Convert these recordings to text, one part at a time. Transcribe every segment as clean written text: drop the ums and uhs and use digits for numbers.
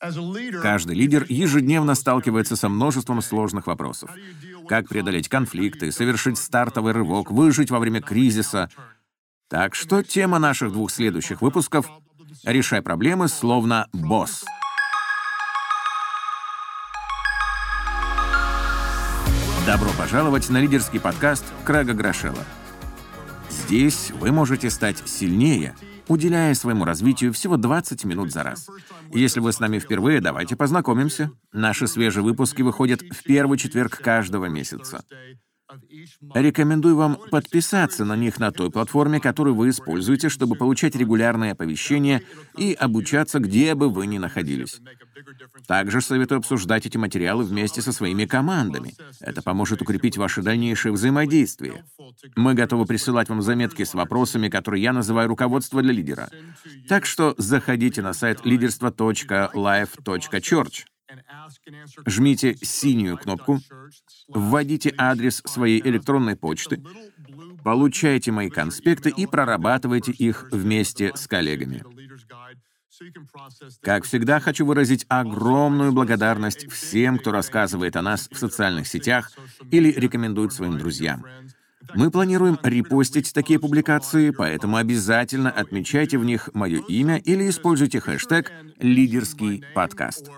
Каждый лидер ежедневно сталкивается со множеством сложных вопросов. Как преодолеть конфликты, совершить стартовый рывок, выжить во время кризиса. Так что тема наших двух следующих выпусков — «Решай проблемы, словно босс». Добро пожаловать на лидерский подкаст Крэга Грошелла. Здесь вы можете стать сильнее, уделяя своему развитию всего 20 минут за раз. Если вы с нами впервые, давайте познакомимся. Наши свежие выпуски выходят в первый четверг каждого месяца. Рекомендую вам подписаться на них на той платформе, которую вы используете, чтобы получать регулярные оповещения и обучаться, где бы вы ни находились. Также советую обсуждать эти материалы вместе со своими командами. Это поможет укрепить ваше дальнейшее взаимодействие. Мы готовы присылать вам заметки с вопросами, которые я называю «Руководство для лидера». Так что заходите на сайт liderstvo.life.church. Жмите синюю кнопку, вводите адрес своей электронной почты, получайте мои конспекты и прорабатывайте их вместе с коллегами. Как всегда, хочу выразить огромную благодарность всем, кто рассказывает о нас в социальных сетях или рекомендует своим друзьям. Мы планируем репостить такие публикации, поэтому обязательно отмечайте в них мое имя или используйте хэштег «Лидерский подкаст».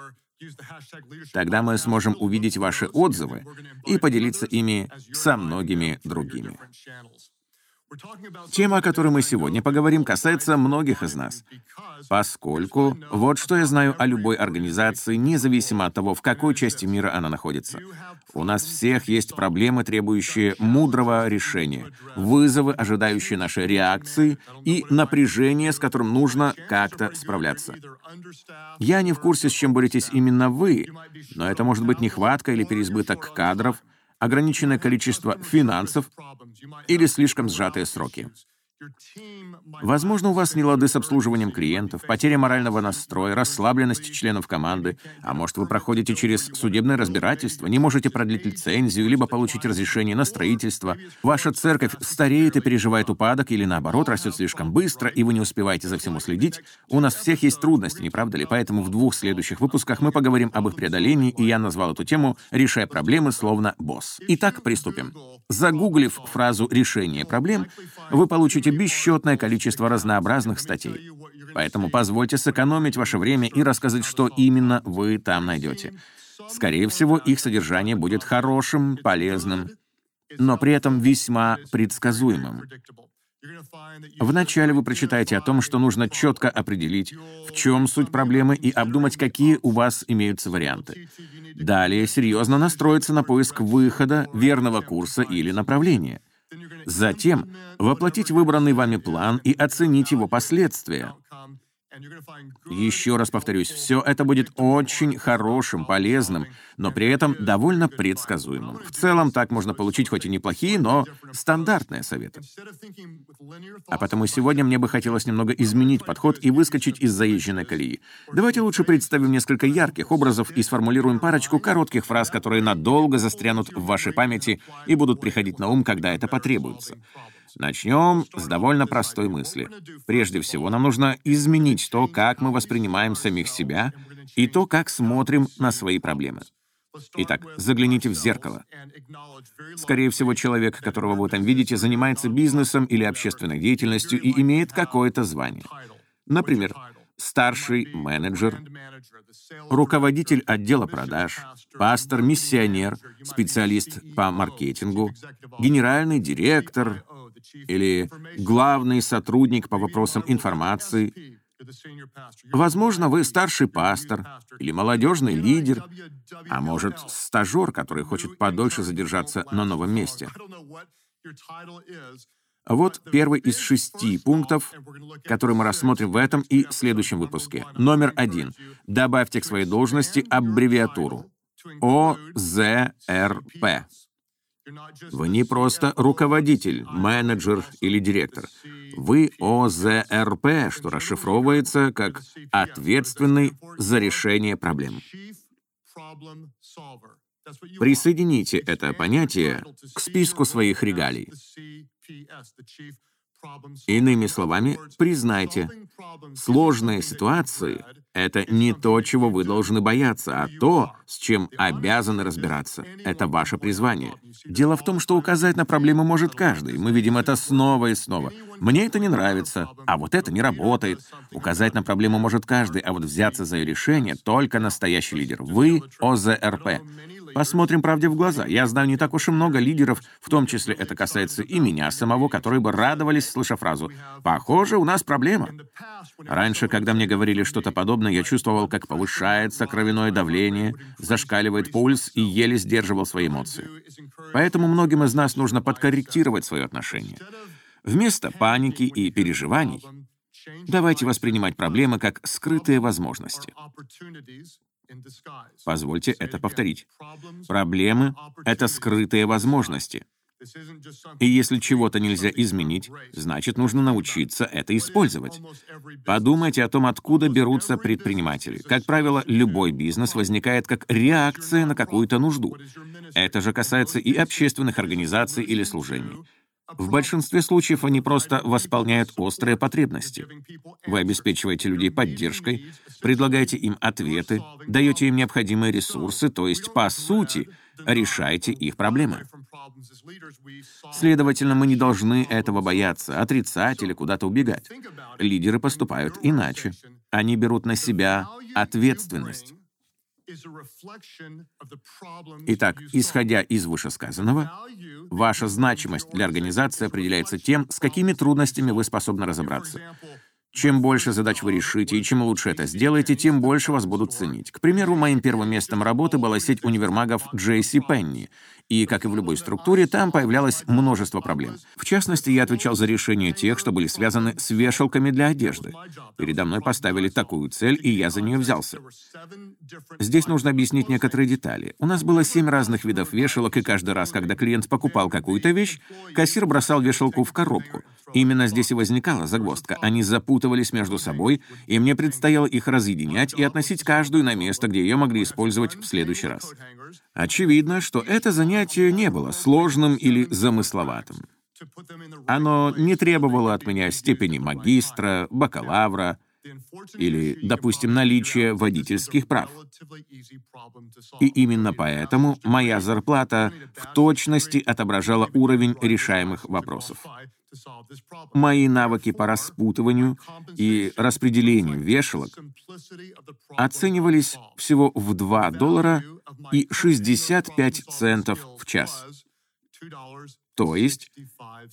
Тогда мы сможем увидеть ваши отзывы и поделиться ими со многими другими. Тема, о которой мы сегодня поговорим, касается многих из нас, поскольку вот что я знаю о любой организации, независимо от того, в какой части мира она находится. У нас всех есть проблемы, требующие мудрого решения, вызовы, ожидающие нашей реакции, и напряжение, с которым нужно как-то справляться. Я не в курсе, с чем боретесь именно вы, но это может быть нехватка или переизбыток кадров, ограниченное количество финансов или слишком сжатые сроки. Возможно, у вас нелады с обслуживанием клиентов, потеря морального настроя, расслабленность членов команды, а может, вы проходите через судебное разбирательство, не можете продлить лицензию, либо получить разрешение на строительство, ваша церковь стареет и переживает упадок, или наоборот, растет слишком быстро, и вы не успеваете за всем уследить. У нас всех есть трудности, не правда ли? Поэтому в двух следующих выпусках мы поговорим об их преодолении, и я назвал эту тему «Решай проблемы, словно босс». Итак, приступим. Загуглив фразу «решение проблем», вы получите бесчетное количество разнообразных статей. Поэтому позвольте сэкономить ваше время и рассказать, что именно вы там найдете. Скорее всего, их содержание будет хорошим, полезным, но при этом весьма предсказуемым. Вначале вы прочитаете о том, что нужно четко определить, в чем суть проблемы, и обдумать, какие у вас имеются варианты. Далее серьезно настроиться на поиск выхода, верного курса или направления. Затем воплотить выбранный вами план и оценить его последствия. Еще раз повторюсь, все это будет очень хорошим, полезным, но при этом довольно предсказуемым. В целом, так можно получить хоть и неплохие, но стандартные советы. А потому сегодня мне бы хотелось немного изменить подход и выскочить из заезженной колеи. Давайте лучше представим несколько ярких образов и сформулируем парочку коротких фраз, которые надолго застрянут в вашей памяти и будут приходить на ум, когда это потребуется. Начнем с довольно простой мысли. Прежде всего, нам нужно изменить то, как мы воспринимаем самих себя, и то, как смотрим на свои проблемы. Итак, загляните в зеркало. Скорее всего, человек, которого вы там видите, занимается бизнесом или общественной деятельностью и имеет какое-то звание. Например, старший менеджер, руководитель отдела продаж, пастор-миссионер, специалист по маркетингу, генеральный директор или главный сотрудник по вопросам информации. Возможно, вы старший пастор или молодежный лидер, а может, стажер, который хочет подольше задержаться на новом месте. Вот первый из 6 пунктов, которые мы рассмотрим в этом и следующем выпуске. Номер 1. Добавьте к своей должности аббревиатуру ОЗРП. Вы не просто руководитель, менеджер или директор. Вы ОЗРП, что расшифровывается как «ответственный за решение проблем». Присоедините это понятие к списку своих регалий. Иными словами, признайте, сложные ситуации — это не то, чего вы должны бояться, а то, с чем обязаны разбираться. Это ваше призвание. Дело в том, что указать на проблему может каждый. Мы видим это снова и снова. «Мне это не нравится, а вот это не работает». Указать на проблему может каждый, а вот взяться за ее решение только настоящий лидер. Вы — ОЗРП. Посмотрим правде в глаза. Я знаю не так уж и много лидеров, в том числе это касается и меня самого, которые бы радовались, слыша фразу «Похоже, у нас проблема». Раньше, когда мне говорили что-то подобное, я чувствовал, как повышается кровяное давление, зашкаливает пульс и еле сдерживал свои эмоции. Поэтому многим из нас нужно подкорректировать свое отношение. Вместо паники и переживаний давайте воспринимать проблемы как скрытые возможности. Позвольте это повторить. Проблемы — это скрытые возможности. И если чего-то нельзя изменить, значит, нужно научиться это использовать. Подумайте о том, откуда берутся предприниматели. Как правило, любой бизнес возникает как реакция на какую-то нужду. Это же касается и общественных организаций или служений. В большинстве случаев они просто восполняют острые потребности. Вы обеспечиваете людей поддержкой, предлагаете им ответы, даете им необходимые ресурсы, то есть, по сути, решаете их проблемы. Следовательно, мы не должны этого бояться, отрицать или куда-то убегать. Лидеры поступают иначе. Они берут на себя ответственность. Итак, исходя из вышесказанного, ваша значимость для организации определяется тем, с какими трудностями вы способны разобраться. Чем больше задач вы решите и чем лучше это сделаете, тем больше вас будут ценить. К примеру, моим первым местом работы была сеть универмагов JC Penney, и, как и в любой структуре, там появлялось множество проблем. В частности, я отвечал за решение тех, что были связаны с вешалками для одежды. Передо мной поставили такую цель, и я за нее взялся. Здесь нужно объяснить некоторые детали. У нас было 7 разных видов вешалок, и каждый раз, когда клиент покупал какую-то вещь, кассир бросал вешалку в коробку. Именно здесь и возникала загвоздка. Они запутывались между собой, и мне предстояло их разъединять и относить каждую на место, где ее могли использовать в следующий раз. Очевидно, что это занятие не было сложным или замысловатым. Оно не требовало от меня степени магистра, бакалавра или, допустим, наличия водительских прав. И именно поэтому моя зарплата в точности отображала уровень решаемых вопросов. Мои навыки по распутыванию и распределению вешалок оценивались всего в $2.65 в час. То есть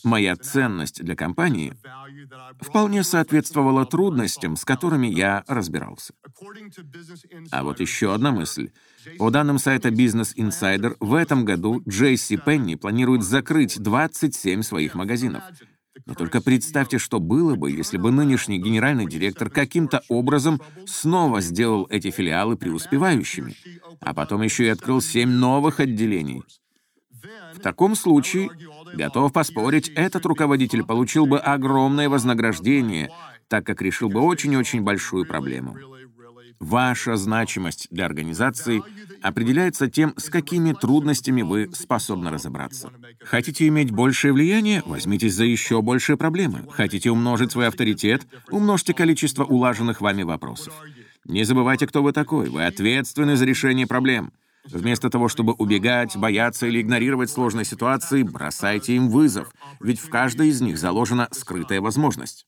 моя ценность для компании вполне соответствовала трудностям, с которыми я разбирался. А вот еще одна мысль. По данным сайта Business Insider, в этом году JC Penney планирует закрыть 27 своих магазинов. Но только представьте, что было бы, если бы нынешний генеральный директор каким-то образом снова сделал эти филиалы преуспевающими, а потом еще и открыл 7 новых отделений. В таком случае, готов поспорить, этот руководитель получил бы огромное вознаграждение, так как решил бы очень-очень большую проблему. Ваша значимость для организации определяется тем, с какими трудностями вы способны разобраться. Хотите иметь большее влияние? Возьмитесь за еще большие проблемы. Хотите умножить свой авторитет? Умножьте количество улаженных вами вопросов. Не забывайте, кто вы такой. Вы ответственны за решение проблем. Вместо того, чтобы убегать, бояться или игнорировать сложные ситуации, бросайте им вызов, ведь в каждой из них заложена скрытая возможность.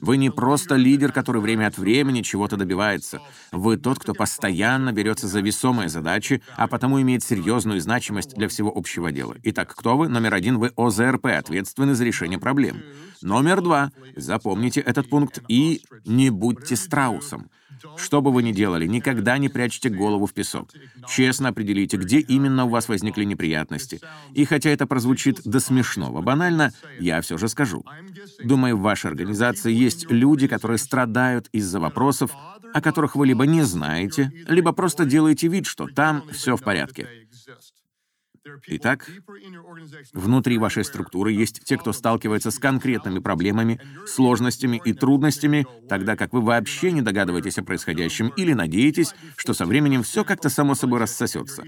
Вы не просто лидер, который время от времени чего-то добивается. Вы тот, кто постоянно берется за весомые задачи, а потому имеет серьезную значимость для всего общего дела. Итак, кто вы? Номер 1, вы ОЗРП, ответственны за решение проблем. Номер 2, запомните этот пункт и не будьте страусом. Что бы вы ни делали, никогда не прячьте голову в песок. Честно определите, где именно у вас возникли неприятности. И хотя это прозвучит до смешного банально, я все же скажу. Думаю, в вашей организации есть люди, которые страдают из-за вопросов, о которых вы либо не знаете, либо просто делаете вид, что там все в порядке. Итак, внутри вашей структуры есть те, кто сталкивается с конкретными проблемами, сложностями и трудностями, тогда как вы вообще не догадываетесь о происходящем или надеетесь, что со временем все как-то само собой рассосется.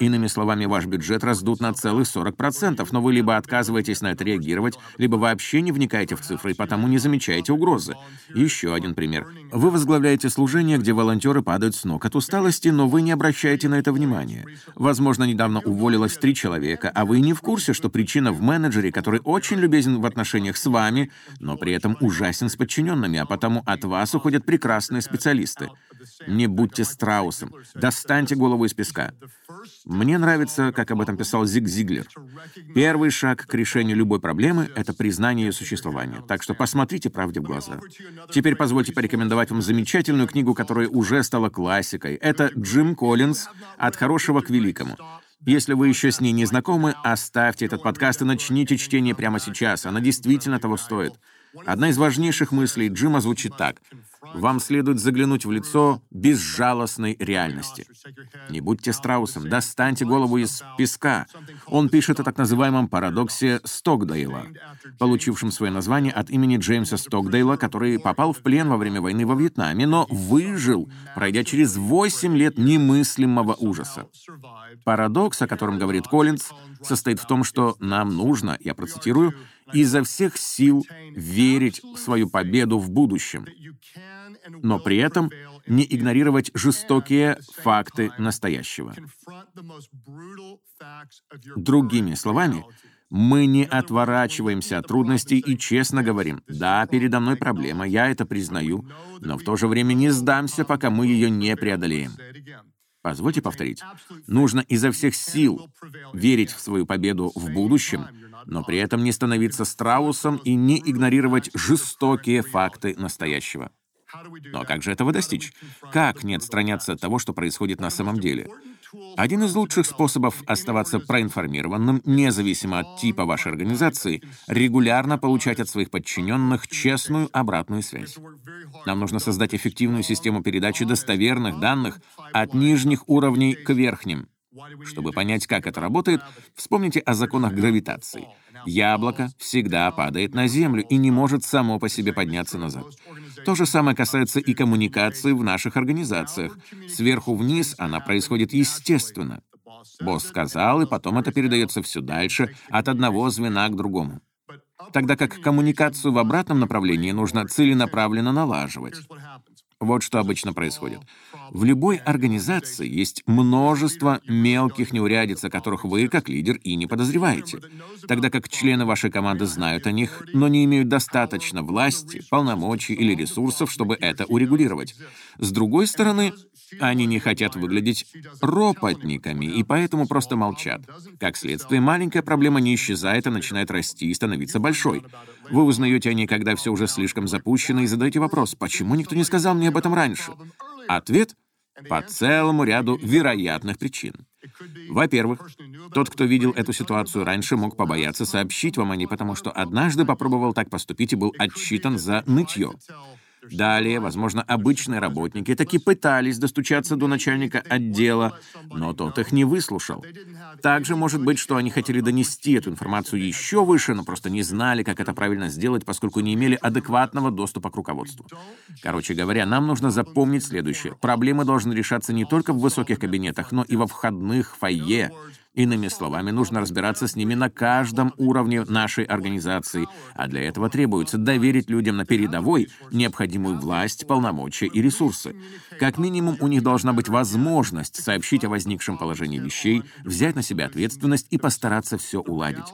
Иными словами, ваш бюджет раздут на целых 40%, но вы либо отказываетесь на это реагировать, либо вообще не вникаете в цифры и потому не замечаете угрозы. Еще один пример. Вы возглавляете служение, где волонтеры падают с ног от усталости, но вы не обращаете на это внимания. Возможно, недавно уволилось 3 человека, а вы не в курсе, что причина в менеджере, который очень любезен в отношениях с вами, но при этом ужасен с подчиненными, а потому от вас уходят прекрасные специалисты. Не будьте страусом. Достаньте голову из песка. Мне нравится, как об этом писал Зиг Зиглер. Первый шаг к решению любой проблемы — это признание ее существования. Так что посмотрите правде в глаза. Теперь позвольте порекомендовать вам замечательную книгу, которая уже стала классикой. Это Джим Коллинс «От хорошего к великому». Если вы еще с ней не знакомы, оставьте этот подкаст и начните чтение прямо сейчас. Она действительно того стоит. Одна из важнейших мыслей Джима звучит так. Вам следует заглянуть в лицо безжалостной реальности. Не будьте страусом, достаньте голову из песка. Он пишет о так называемом парадоксе Стокдейла, получившем свое название от имени Джеймса Стокдейла, который попал в плен во время войны во Вьетнаме, но выжил, пройдя через 8 лет немыслимого ужаса. Парадокс, о котором говорит Коллинс, состоит в том, что нам нужно, я процитирую, изо всех сил верить в свою победу в будущем, но при этом не игнорировать жестокие факты настоящего. Другими словами, мы не отворачиваемся от трудностей и честно говорим: «Да, передо мной проблема, я это признаю, но в то же время не сдамся, пока мы ее не преодолеем». Позвольте повторить. Нужно изо всех сил верить в свою победу в будущем, но при этом не становиться страусом и не игнорировать жестокие факты настоящего. Но как же этого достичь? Как не отстраняться от того, что происходит на самом деле? Один из лучших способов оставаться проинформированным, независимо от типа вашей организации, регулярно получать от своих подчиненных честную обратную связь. Нам нужно создать эффективную систему передачи достоверных данных от нижних уровней к верхним. Чтобы понять, как это работает, вспомните о законах гравитации. Яблоко всегда падает на землю и не может само по себе подняться назад. То же самое касается и коммуникации в наших организациях. Сверху вниз она происходит естественно. Босс сказал, и потом это передается все дальше, от одного звена к другому. Тогда как коммуникацию в обратном направлении нужно целенаправленно налаживать. Вот что обычно происходит. В любой организации есть множество мелких неурядиц, о которых вы, как лидер, и не подозреваете, тогда как члены вашей команды знают о них, но не имеют достаточно власти, полномочий или ресурсов, чтобы это урегулировать. С другой стороны, они не хотят выглядеть ропотниками и поэтому просто молчат. Как следствие, маленькая проблема не исчезает, а начинает расти и становиться большой. Вы узнаете о ней, когда все уже слишком запущено, и задаете вопрос: «Почему никто не сказал мне об этом раньше?» Ответ — по целому ряду вероятных причин. Во-первых, тот, кто видел эту ситуацию раньше, мог побояться сообщить вам о ней, потому что однажды попробовал так поступить и был отчитан за нытье. Далее, возможно, обычные работники таки пытались достучаться до начальника отдела, но тот их не выслушал. Также может быть, что они хотели донести эту информацию еще выше, но просто не знали, как это правильно сделать, поскольку не имели адекватного доступа к руководству. Короче говоря, нам нужно запомнить следующее. Проблемы должны решаться не только в высоких кабинетах, но и во входных фойе. Иными словами, нужно разбираться с ними на каждом уровне нашей организации, а для этого требуется доверить людям на передовой необходимую власть, полномочия и ресурсы. Как минимум, у них должна быть возможность сообщить о возникшем положении вещей, взять на себя ответственность и постараться все уладить.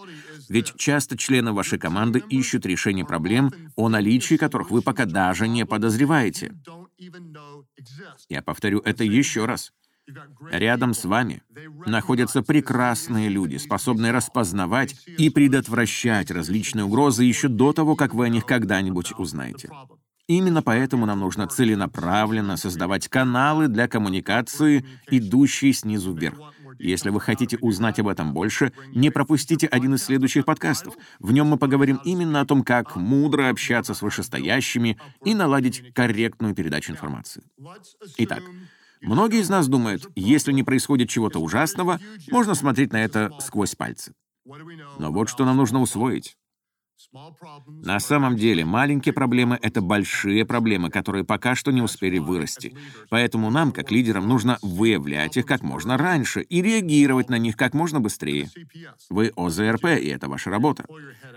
Ведь часто члены вашей команды ищут решение проблем, о наличии которых вы пока даже не подозреваете. Я повторю это еще раз. Рядом с вами находятся прекрасные люди, способные распознавать и предотвращать различные угрозы еще до того, как вы о них когда-нибудь узнаете. Именно поэтому нам нужно целенаправленно создавать каналы для коммуникации, идущие снизу вверх. Если вы хотите узнать об этом больше, не пропустите один из следующих подкастов. В нем мы поговорим именно о том, как мудро общаться с вышестоящими и наладить корректную передачу информации. Итак, многие из нас думают, если не происходит чего-то ужасного, можно смотреть на это сквозь пальцы. Но вот что нам нужно усвоить. На самом деле, маленькие проблемы — это большие проблемы, которые пока что не успели вырасти. Поэтому нам, как лидерам, нужно выявлять их как можно раньше и реагировать на них как можно быстрее. Вы ОЗРП, и это ваша работа.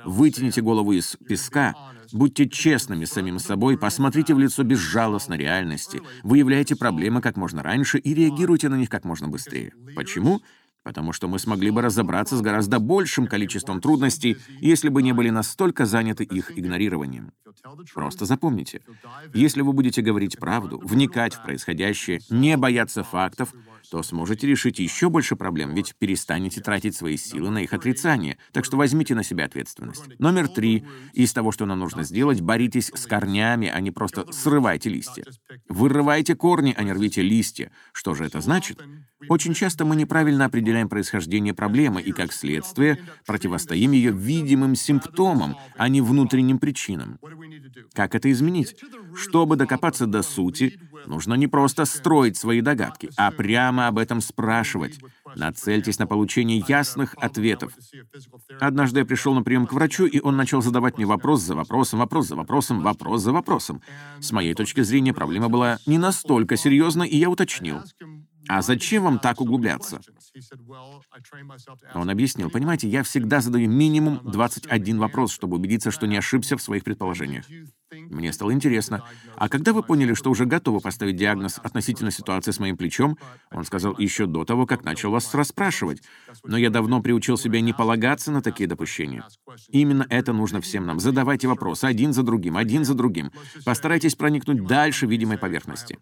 Вытяните голову из песка, будьте честными с самим собой, посмотрите в лицо безжалостно реальности, выявляйте проблемы как можно раньше и реагируйте на них как можно быстрее. Почему? Потому что мы смогли бы разобраться с гораздо большим количеством трудностей, если бы не были настолько заняты их игнорированием. Просто запомните, если вы будете говорить правду, вникать в происходящее, не бояться фактов, то сможете решить еще больше проблем, ведь перестанете тратить свои силы на их отрицание, так что возьмите на себя ответственность. Номер 3. Из того, что нам нужно сделать, боритесь с корнями, а не просто срывайте листья. Вырывайте корни, а не рвите листья. Что же это значит? Очень часто мы неправильно определяем происхождение проблемы и, как следствие, противостоим ее видимым симптомам, а не внутренним причинам. Как это изменить? Чтобы докопаться до сути, нужно не просто строить свои догадки, а прямо об этом спрашивать. Нацельтесь на получение ясных ответов. Однажды я пришел на прием к врачу, и он начал задавать мне вопрос за вопросом, вопрос за вопросом, вопрос за вопросом. С моей точки зрения, проблема была не настолько серьезна, и я уточнил: «А зачем вам так углубляться?» Он объяснил: «Понимаете, я всегда задаю минимум 21 вопрос, чтобы убедиться, что не ошибся в своих предположениях». Мне стало интересно: «А когда вы поняли, что уже готовы поставить диагноз относительно ситуации с моим плечом?» Он сказал: «Еще до того, как начал вас расспрашивать. Но я давно приучил себя не полагаться на такие допущения». Именно это нужно всем нам. Задавайте вопросы один за другим, один за другим. Постарайтесь проникнуть дальше видимой поверхности.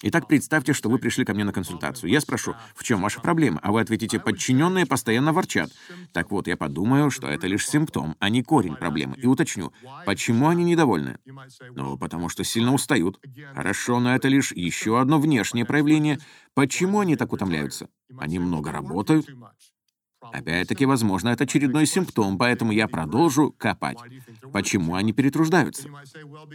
Итак, представьте, что вы пришли ко мне на консультацию. Я спрошу: в чем ваша проблема? А вы ответите: подчиненные постоянно ворчат. Так вот, я подумаю, что это лишь симптом, а не корень проблемы, и уточню, почему они недовольны. Ну, потому что сильно устают. Хорошо, но это лишь еще одно внешнее проявление. Почему они так утомляются? Они много работают. Опять-таки, возможно, это очередной симптом, поэтому я продолжу копать. Почему они перетруждаются?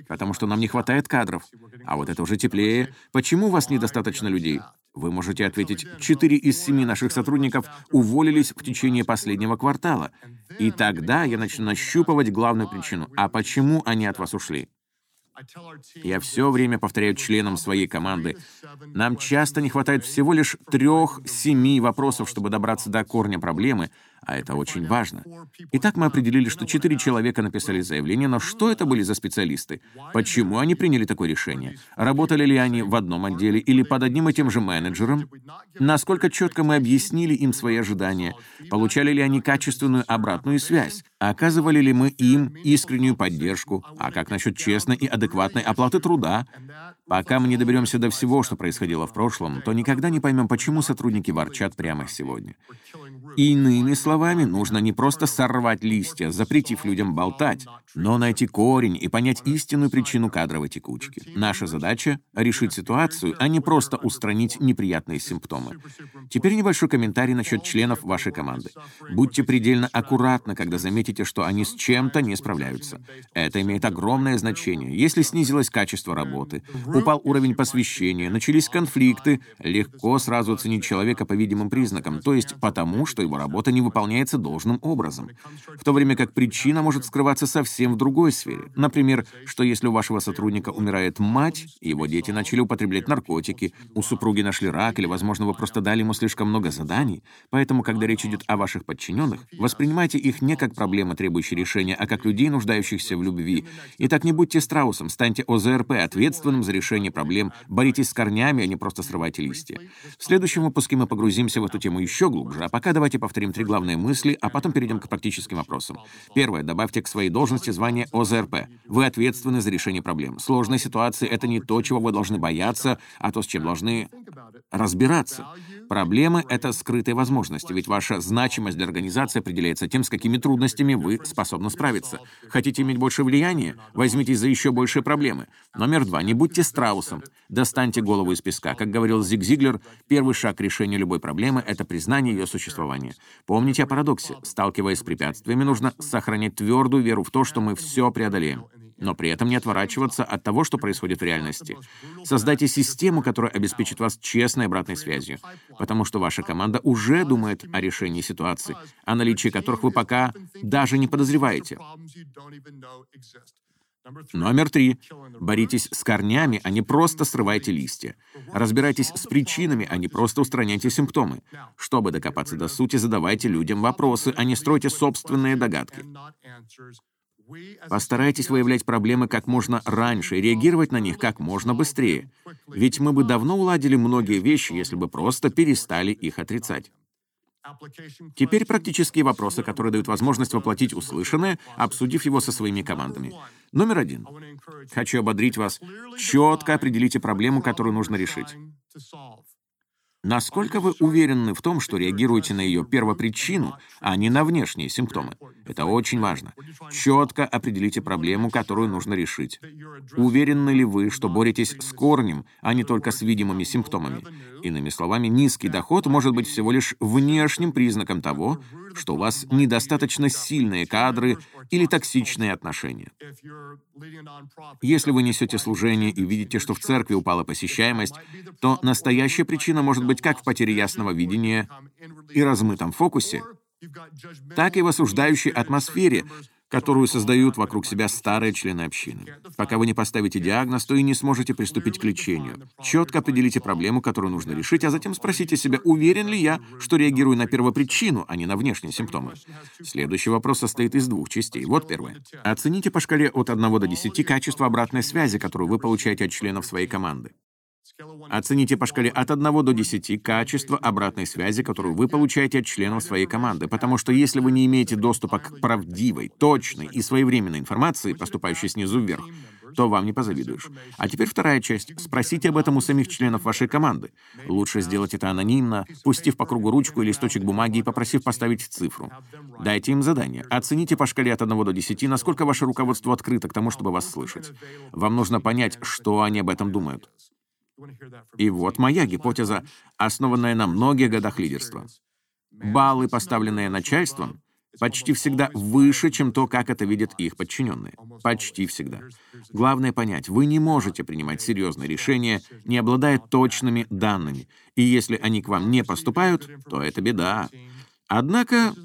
Потому что нам не хватает кадров. А вот это уже теплее. Почему у вас недостаточно людей? Вы можете ответить: 4 из 7 наших сотрудников уволились в течение последнего квартала. И тогда я начну нащупывать главную причину. А почему они от вас ушли? Я все время повторяю членам своей команды: нам часто не хватает всего лишь 3-7 вопросов, чтобы добраться до корня проблемы, а это очень важно. Итак, мы определили, что 4 человека написали заявление, но что это были за специалисты? Почему они приняли такое решение? Работали ли они в одном отделе или под одним и тем же менеджером? Насколько четко мы объяснили им свои ожидания? Получали ли они качественную обратную связь? Оказывали ли мы им искреннюю поддержку? А как насчет честной и адекватной оплаты труда? Пока мы не доберемся до всего, что происходило в прошлом, то никогда не поймем, почему сотрудники ворчат прямо сегодня. Иными словами, нужно не просто сорвать листья, запретив людям болтать, но найти корень и понять истинную причину кадровой текучки. Наша задача — решить ситуацию, а не просто устранить неприятные симптомы. Теперь небольшой комментарий насчет членов вашей команды. Будьте предельно аккуратны, когда заметите, что они с чем-то не справляются. Это имеет огромное значение. Если снизилось качество работы, упал уровень посвящения, начались конфликты, легко сразу оценить человека по видимым признакам, то есть потому, что его работа не выполняется должным образом. В то время как причина может скрываться совсем в другой сфере. Например, что если у вашего сотрудника умирает мать, его дети начали употреблять наркотики, у супруги нашли рак, или, возможно, вы просто дали ему слишком много заданий. Поэтому, когда речь идет о ваших подчиненных, воспринимайте их не как проблемы, требующие решения, а как людей, нуждающихся в любви. Итак, не будьте страусом, станьте ОЗРП, ответственным за решение проблем, боритесь с корнями, а не просто срывайте листья. В следующем выпуске мы погрузимся в эту тему еще глубже, а пока давайте повторим 3 главные мысли, а потом перейдем к практическим вопросам. Первое. Добавьте к своей должности звание ОЗРП. Вы ответственны за решение проблем. Сложные ситуации — это не то, чего вы должны бояться, а то, с чем должны разбираться. Проблемы — это скрытые возможности, ведь ваша значимость для организации определяется тем, с какими трудностями вы способны справиться. Хотите иметь больше влияния? Возьмитесь за еще большие проблемы. Номер 2. Не будьте страусом. Достаньте голову из песка. Как говорил Зиг Зиглер, первый шаг к решению любой проблемы — это признание ее существования. Помните о парадоксе. Сталкиваясь с препятствиями, нужно сохранять твердую веру в то, что мы все преодолеем. но при этом не отворачиваться от того, что происходит в реальности. Создайте систему, которая обеспечит вас честной обратной связью, потому что ваша команда уже думает о решении ситуации, о наличии которых вы пока даже не подозреваете. Номер 3. Боритесь с корнями, а не просто срывайте листья. Разбирайтесь с причинами, а не просто устраняйте симптомы. Чтобы докопаться до сути, задавайте людям вопросы, а не стройте собственные догадки. Постарайтесь выявлять проблемы как можно раньше и реагировать на них как можно быстрее. Ведь мы бы давно уладили многие вещи, если бы просто перестали их отрицать. Теперь практические вопросы, которые дают возможность воплотить услышанное, обсудив его со своими командами. Номер 1. Хочу ободрить вас. Четко определите проблему, которую нужно решить. Насколько вы уверены в том, что реагируете на ее первопричину, а не на внешние симптомы? Это очень важно. Четко определите проблему, которую нужно решить. Уверены ли вы, что боретесь с корнем, а не только с видимыми симптомами? Иными словами, низкий доход может быть всего лишь внешним признаком того, что у вас недостаточно сильные кадры или токсичные отношения. Если вы несете служение и видите, что в церкви упала посещаемость, то настоящая причина может быть как в потере ясного видения и размытом фокусе, так и в осуждающей атмосфере, которую создают вокруг себя старые члены общины. Пока вы не поставите диагноз, то и не сможете приступить к лечению. Четко определите проблему, которую нужно решить, а затем спросите себя, уверен ли я, что реагирую на первопричину, а не на внешние симптомы. Следующий вопрос состоит из двух частей. Вот первое. Оцените по шкале от 1 до 10 качество обратной связи, которую вы получаете от членов своей команды. Оцените по шкале от 1 до 10 качество обратной связи, которую вы получаете от членов своей команды, потому что если вы не имеете доступа к правдивой, точной и своевременной информации, поступающей снизу вверх, то вам не позавидуешь. А теперь вторая часть. Спросите об этом у самих членов вашей команды. Лучше сделать это анонимно, пустив по кругу ручку и листочек бумаги и попросив поставить цифру. Дайте им задание. Оцените по шкале от 1 до 10, насколько ваше руководство открыто к тому, чтобы вас слышать. Вам нужно понять, что они об этом думают. И вот моя гипотеза, основанная на многих годах лидерства. Баллы, поставленные начальством, почти всегда выше, чем то, как это видят их подчиненные. Почти всегда. Главное понять, вы не можете принимать серьезные решения, не обладая точными данными. И если они к вам не поступают, то это беда. Однако,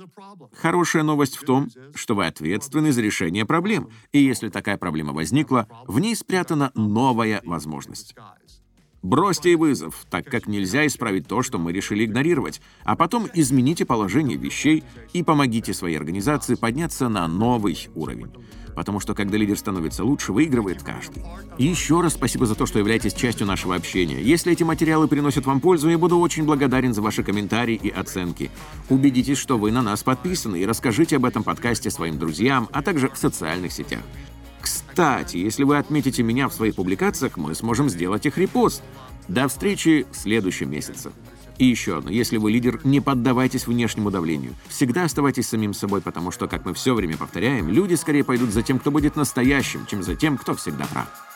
хорошая новость в том, что вы ответственны за решение проблем. И если такая проблема возникла, в ней спрятана новая возможность. Бросьте ей вызов, так как нельзя исправить то, что мы решили игнорировать, а потом измените положение вещей и помогите своей организации подняться на новый уровень. Потому что, когда лидер становится лучше, выигрывает каждый. И еще раз спасибо за то, что являетесь частью нашего общения. Если эти материалы приносят вам пользу, я буду очень благодарен за ваши комментарии и оценки. Убедитесь, что вы на нас подписаны, и расскажите об этом подкасте своим друзьям, а также в социальных сетях. Кстати, если вы отметите меня в своих публикациях, мы сможем сделать их репост. До встречи в следующем месяце. И еще одно. Если вы лидер, не поддавайтесь внешнему давлению. Всегда оставайтесь самим собой, потому что, как мы все время повторяем, люди скорее пойдут за тем, кто будет настоящим, чем за тем, кто всегда прав.